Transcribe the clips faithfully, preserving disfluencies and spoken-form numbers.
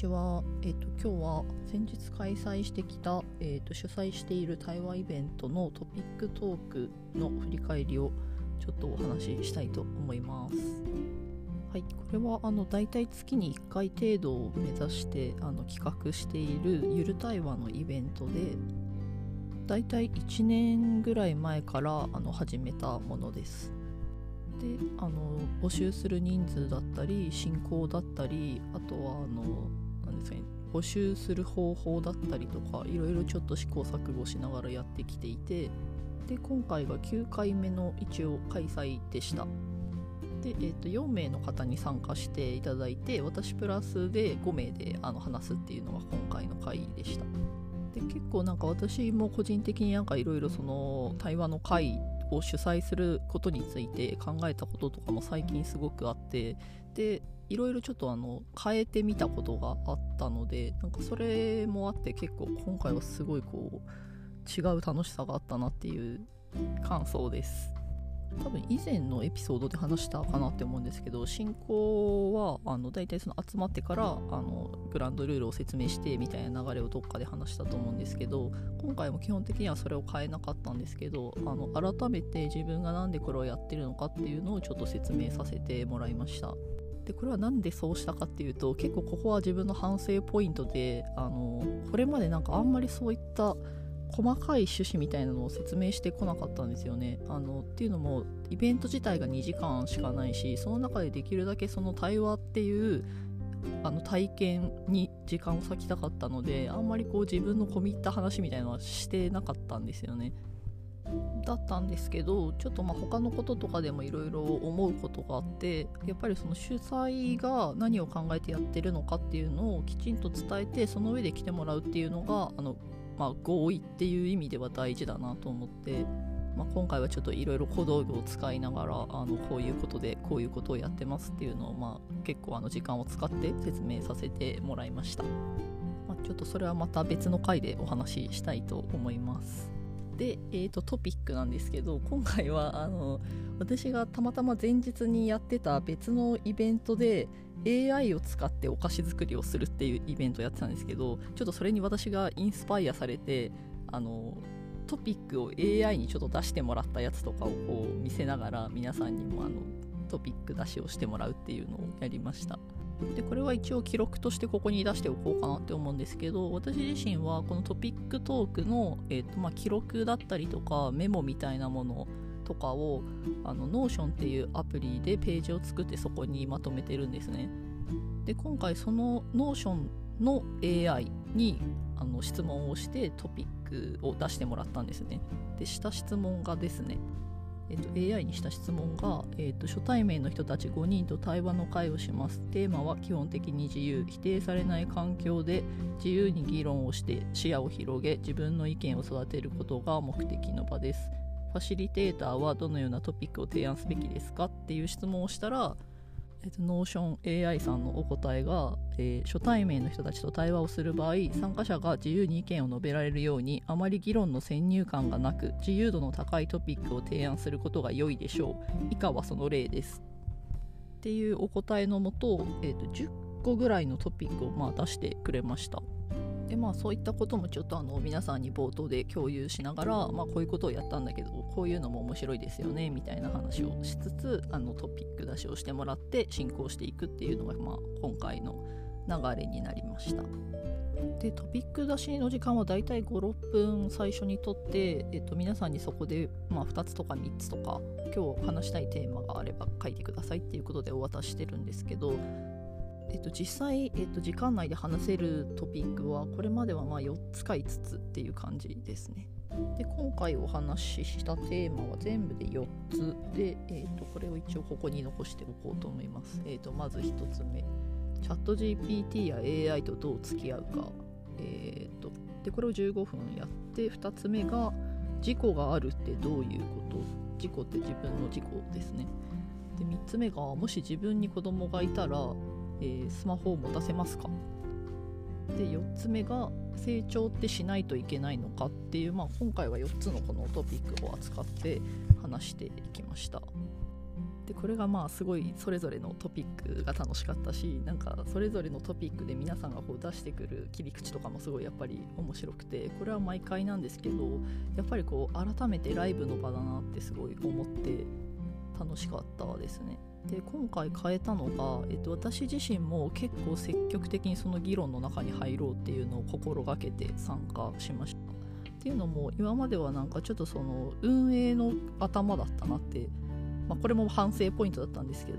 ちは、えーと、今日は先日開催してきた、えーと、主催している対話イベントのトピックトークの振り返りをちょっとお話ししたいと思います。はい、これはあの大体月にいっかい程度を目指してあの企画しているゆる対話のイベントで、大体いちねんぐらい前からあの始めたものです。であの募集する人数だったり進行だったり、あとはあの何ですかね、募集する方法だったりとか、いろいろちょっと試行錯誤しながらやってきていて、で今回がきゅうかいめの一応開催でした。で、えー、とよん名の方に参加していただいて、私プラスでご名であの話すっていうのが今回の会でした。で結構なんか私も個人的になんかいろいろその対話の会を主催することについて考えたこととかも最近すごくあって、でいろいろちょっとあの変えてみたことがあったので、なんかそれもあって結構今回はすごいこう違う楽しさがあったなっていう感想です。多分以前のエピソードで話したかなって思うんですけど、進行はあの大体その集まってからあのグランドルールを説明してみたいな流れをどっかで話したと思うんですけど、今回も基本的にはそれを変えなかったんですけど、あの改めて自分がなんでこれをやってるのかっていうのをちょっと説明させてもらいました。でこれはなんでそうしたかっていうと、結構ここは自分の反省ポイントで、あのこれまでなんかあんまりそういった細かい趣旨みたいなのを説明してこなかったんですよね。あのっていうのもイベント自体がにじかんしかないし、その中でできるだけその対話っていうあの体験に時間を割きたかったので、あんまりこう自分の込み入った話みたいなのはしてなかったんですよね。だったんですけど、ちょっとまあ他のこととかでもいろいろ思うことがあって、やっぱりその主催が何を考えてやってるのかっていうのをきちんと伝えて、その上で来てもらうっていうのがあのまあ、合意っていう意味では大事だなと思って、まあ、今回はちょっといろいろ小道具を使いながらあのこういうことでこういうことをやってますっていうのを、まあ、結構あの時間を使って説明させてもらいました。まあ、ちょっとそれはまた別の回でお話ししたいと思います。で、えーと、トピックなんですけど、今回はあの私がたまたま前日にやってた別のイベントでエーアイ を使ってお菓子作りをするっていうイベントをやってたんですけど、ちょっとそれに私がインスパイアされて、あのトピックを エーアイ にちょっと出してもらったやつとかをこう見せながら、皆さんにもあのトピック出しをしてもらうっていうのをやりました。でこれは一応記録としてここに出しておこうかなって思うんですけど、私自身はこのトピックトークの、えーとまあ、記録だったりとかメモみたいなものとかをあの Notion っていうアプリでページを作って、そこにまとめてるんですね。で今回その Notion の エーアイ にあの質問をしてトピックを出してもらったんですね。でした質問がですね、えー、と エーアイ にした質問が、えー、と初対面の人たちごにんと対話の会をします。テーマは基本的に自由、否定されない環境で自由に議論をして視野を広げ、自分の意見を育てることが目的の場です。ファシリテーターはどのようなトピックを提案すべきですかっていう質問をしたら、えっと、Notion エーアイ さんのお答えが、えー、初対面の人たちと対話をする場合、参加者が自由に意見を述べられるようにあまり議論の先入観がなく自由度の高いトピックを提案することが良いでしょう。以下はその例ですっていうお答えのもと、えーと、じゅっこぐらいのトピックをまあ出してくれました。でまあ、そういったこともちょっとあの皆さんに冒頭で共有しながら、まあ、こういうことをやったんだけどこういうのも面白いですよねみたいな話をしつつ、あのトピック出しをしてもらって進行していくっていうのが、まあ、今回の流れになりました。でトピック出しの時間はだいたいご、ろっぷん最初にとって、えっと、皆さんにそこで、まあ、ふたつとかみっつとか今日話したいテーマがあれば書いてくださいっていうことでお渡ししてるんですけど、えっと、実際、えっと、時間内で話せるトピックはこれまではまあよっつかいつつっていう感じですね。で今回お話ししたテーマは全部でよっつで、えっと、これを一応ここに残しておこうと思います。えっと、まずひとつめ、チャット ジーピーティー や エーアイ とどう付き合うか、えっと、でこれをじゅうごふんやって、ふたつめが自己があるってどういうこと、自己って自分の自己ですね。でみっつめがもし自分に子供がいたらえー、スマホを持たせますか。でよっつめが成長ってしないといけないのかっていう、まあ、今回はよっつのこのトピックを扱って話していきました。でこれがまあすごいそれぞれのトピックが楽しかったし、なんかそれぞれのトピックで皆さんがこう出してくる切り口とかもすごいやっぱり面白くて、これは毎回なんですけど、やっぱりこう改めてライブの場だなってすごい思って楽しかったですね。で今回変えたのが、えっと、私自身も結構積極的にその議論の中に入ろうっていうのを心がけて参加しました。っていうのも今まではなんかちょっとその運営の頭だったなって、まあ、これも反省ポイントだったんですけど、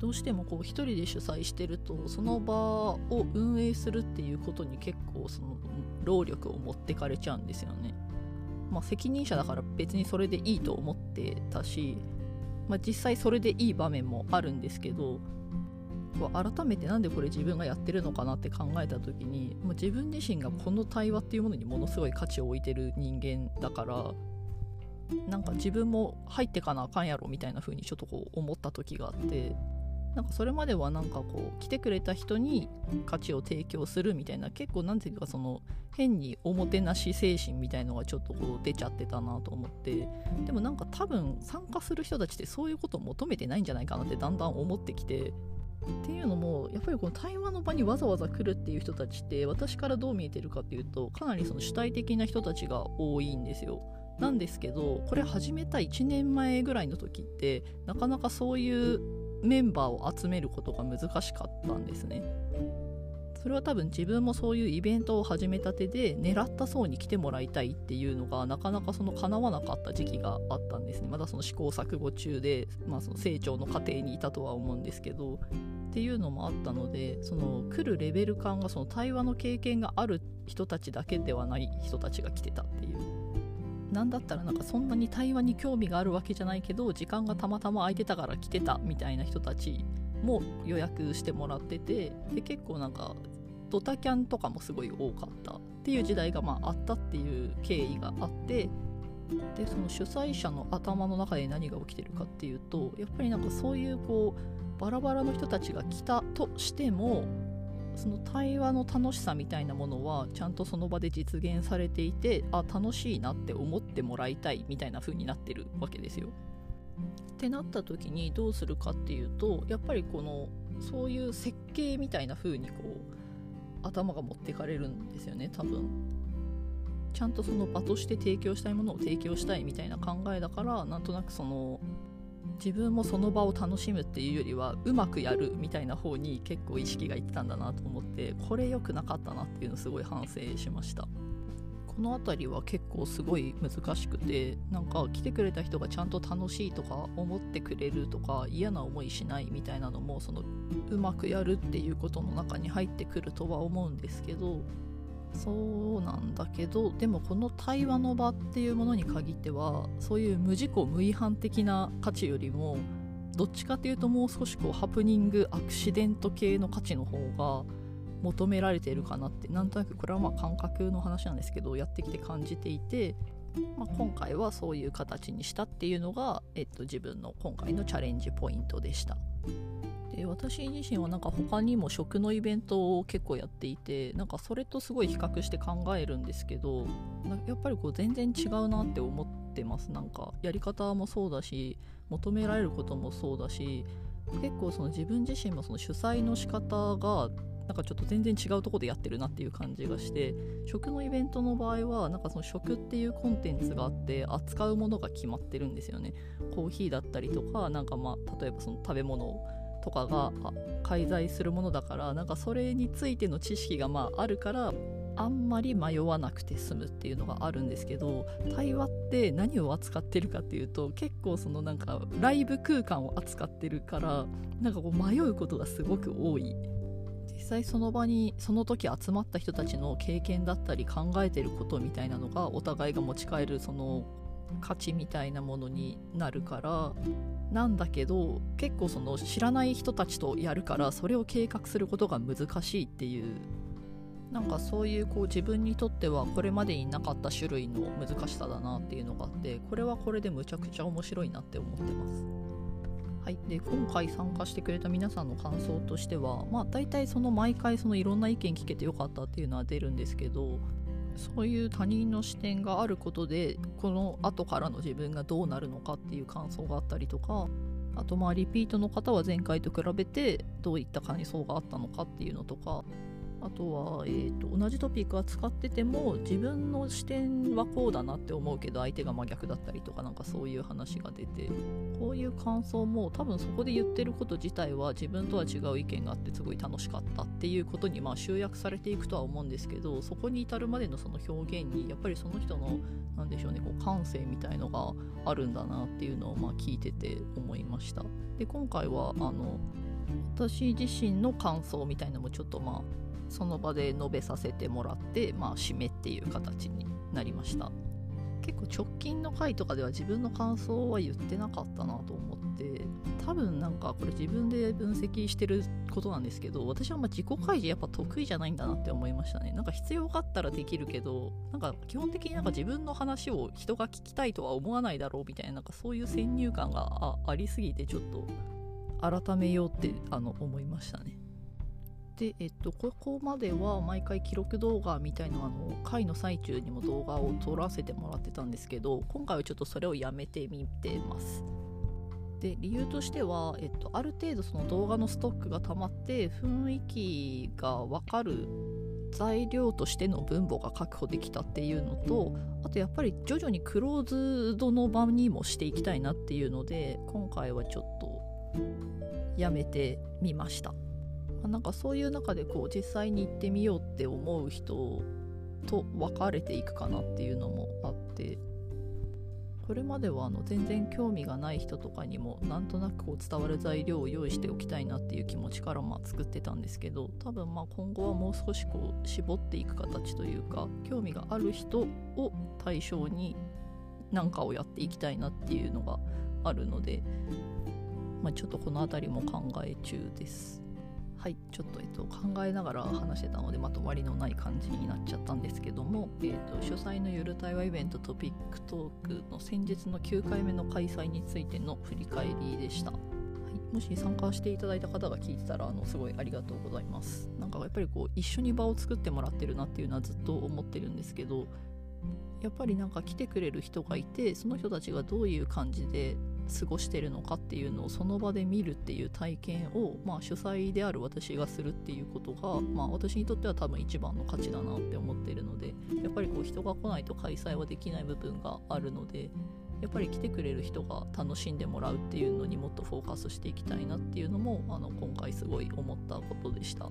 どうしてもこう一人で主催してるとその場を運営するっていうことに結構その労力を持ってかれちゃうんですよね。まあ、責任者だから別にそれでいいと思ってたし、まあ、実際それでいい場面もあるんですけど、改めてなんでこれ自分がやってるのかなって考えた時に、もう自分自身がこの対話っていうものにものすごい価値を置いてる人間だから、なんか自分も入ってかなあかんやろみたいな風にちょっとこう思った時があって、なんかそれまではなんかこう来てくれた人に価値を提供するみたいな、結構なんていうかその変におもてなし精神みたいのがちょっとこう出ちゃってたなと思って、でもなんか多分参加する人たちってそういうことを求めてないんじゃないかなってだんだん思ってきて、っていうのもやっぱりこの対話の場にわざわざ来るっていう人たちって、私からどう見えてるかっていうとかなりその主体的な人たちが多いんですよ。なんですけどこれ始めたいちねんまえぐらいの時ってなかなかそういうメンバーを集めることが難しかったんですね。それは多分自分もそういうイベントを始めたてで狙った層に来てもらいたいっていうのがなかなかその叶わなかった時期があったんですね。まだその試行錯誤中で、まあ、その成長の過程にいたとは思うんですけど、っていうのもあったので、その来るレベル感がその対話の経験がある人たちだけではない人たちが来てたっていう、なんだったらなんかそんなに対話に興味があるわけじゃないけど時間がたまたま空いてたから来てたみたいな人たちも予約してもらってて、で結構なんかドタキャンとかもすごい多かったっていう時代がまああったっていう経緯があって、でその主催者の頭の中で何が起きてるかっていうと、やっぱりなんかそういうこうバラバラの人たちが来たとしてもその対話の楽しさみたいなものはちゃんとその場で実現されていて、あ、楽しいなって思ってもらいたいみたいな風になってるわけですよ。ってなった時にどうするかっていうと、やっぱりこのそういう設計みたいな風にこう頭が持ってかれるんですよね。多分ちゃんとその場として提供したいものを提供したいみたいな考えだから、なんとなくその自分もその場を楽しむっていうよりはうまくやるみたいな方に結構意識がいってたんだなと思って、これ良くなかったなっていうのをすごい反省しました。このあたりは結構すごい難しくて、なんか来てくれた人がちゃんと楽しいとか思ってくれるとか嫌な思いしないみたいなのもそのうまくやるっていうことの中に入ってくるとは思うんですけど、そうなんだけどでもこの対話の場っていうものに限ってはそういう無自己無違反的な価値よりもどっちかというともう少しこうハプニングアクシデント系の価値の方が求められているかなって、なんとなくこれはまあ感覚の話なんですけどやってきて感じていて、まあ、今回はそういう形にしたっていうのが、えっと、自分の今回のチャレンジポイントでした。で私自身はなんか他にも食のイベントを結構やっていて、なんかそれとすごい比較して考えるんですけど、やっぱりこう全然違うなって思ってます。なんかやり方もそうだし求められることもそうだし、結構その自分自身もその主催の仕方がなんかちょっと全然違うところでやってるなっていう感じがして、食のイベントの場合はなんかその食っていうコンテンツがあって扱うものが決まってるんですよね。コーヒーだったりとか、なんかまあ例えばその食べ物とかが介在するものだから、なんかそれについての知識がまああるからあんまり迷わなくて済むっていうのがあるんですけど、対話って何を扱ってるかっていうと結構そのなんかライブ空間を扱ってるから、なんかこう迷うことがすごく多い。実際その場にその時集まった人たちの経験だったり考えてることみたいなのがお互いが持ち帰るその価値みたいなものになるから、なんだけど結構その知らない人たちとやるからそれを計画することが難しいっていう、なんかそういうこう自分にとってはこれまでになかった種類の難しさだなっていうのがあって、これはこれでむちゃくちゃ面白いなって思ってます。はい、で今回参加してくれた皆さんの感想としては、まあ大体その毎回そのいろんな意見聞けてよかったっていうのは出るんですけど、そういう他人の視点があることで、この後からの自分がどうなるのかっていう感想があったりとか、あとまあリピートの方は前回と比べてどういった感想があったのかっていうのとか、あとは、えーと、同じトピックは使ってても自分の視点はこうだなって思うけど相手が真逆だったりとか、なんかそういう話が出て、こういう感想も多分そこで言ってること自体は自分とは違う意見があってすごい楽しかったっていうことにまあ集約されていくとは思うんですけど、そこに至るまでのその表現にやっぱりその人のなんでしょうね、こう感性みたいのがあるんだなっていうのをまあ聞いてて思いました。で、今回はあの私自身の感想みたいなのもちょっとまあその場で述べさせてもらって、まあ、締めっていう形になりました。結構直近の回とかでは自分の感想は言ってなかったなと思って、多分なんかこれ自分で分析してることなんですけど、私はまあ自己開示やっぱ得意じゃないんだなって思いましたね。なんか必要があったらできるけど、なんか基本的になんか自分の話を人が聞きたいとは思わないだろうみたいな、なんかそういう先入観が あ, ありすぎてちょっと改めようってあの思いましたね。でえっと、ここまでは毎回記録動画みたいなあの回の最中にも動画を撮らせてもらってたんですけど、今回はちょっとそれをやめてみてます。で理由としては、えっと、ある程度その動画のストックが溜まって雰囲気が分かる材料としての分母が確保できたっていうのと、あとやっぱり徐々にクローズドの場にもしていきたいなっていうので、今回はちょっとやめてみました。なんかそういう中でこう実際に行ってみようって思う人と分かれていくかなっていうのもあって、これまではあの全然興味がない人とかにもなんとなくこう伝わる材料を用意しておきたいなっていう気持ちからまあ作ってたんですけど、多分まあ今後はもう少しこう絞っていく形というか、興味がある人を対象に何かをやっていきたいなっていうのがあるので、まあ、ちょっとこの辺りも考え中です。はい、ちょっと、えっと、考えながら話してたのでまとまりのない感じになっちゃったんですけども、えー、と主催のゆる対話イベントトピックトークの先日のきゅうかいめの開催についての振り返りでした。はい、もし参加していただいた方が聞いてたらあのすごいありがとうございます。なんかやっぱりこう一緒に場を作ってもらってるなっていうのはずっと思ってるんですけど、やっぱりなんか来てくれる人がいて、その人たちがどういう感じで過ごしてるのかっていうのをその場で見るっていう体験を、まあ、主催である私がするっていうことが、まあ、私にとっては多分一番の価値だなって思ってるので、やっぱりこう人が来ないと開催はできない部分があるので、やっぱり来てくれる人が楽しんでもらうっていうのにもっとフォーカスしていきたいなっていうのもあの今回すごい思ったことでした。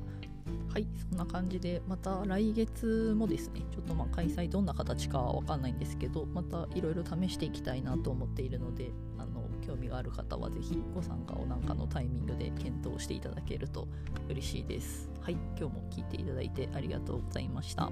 はい、そんな感じでまた来月もですね、ちょっとまあ開催どんな形かわかんないんですけど、またいろいろ試していきたいなと思っているので、あの興味がある方はぜひご参加をなんかのタイミングで検討していただけると嬉しいです。はい、今日も聞いていただいてありがとうございました。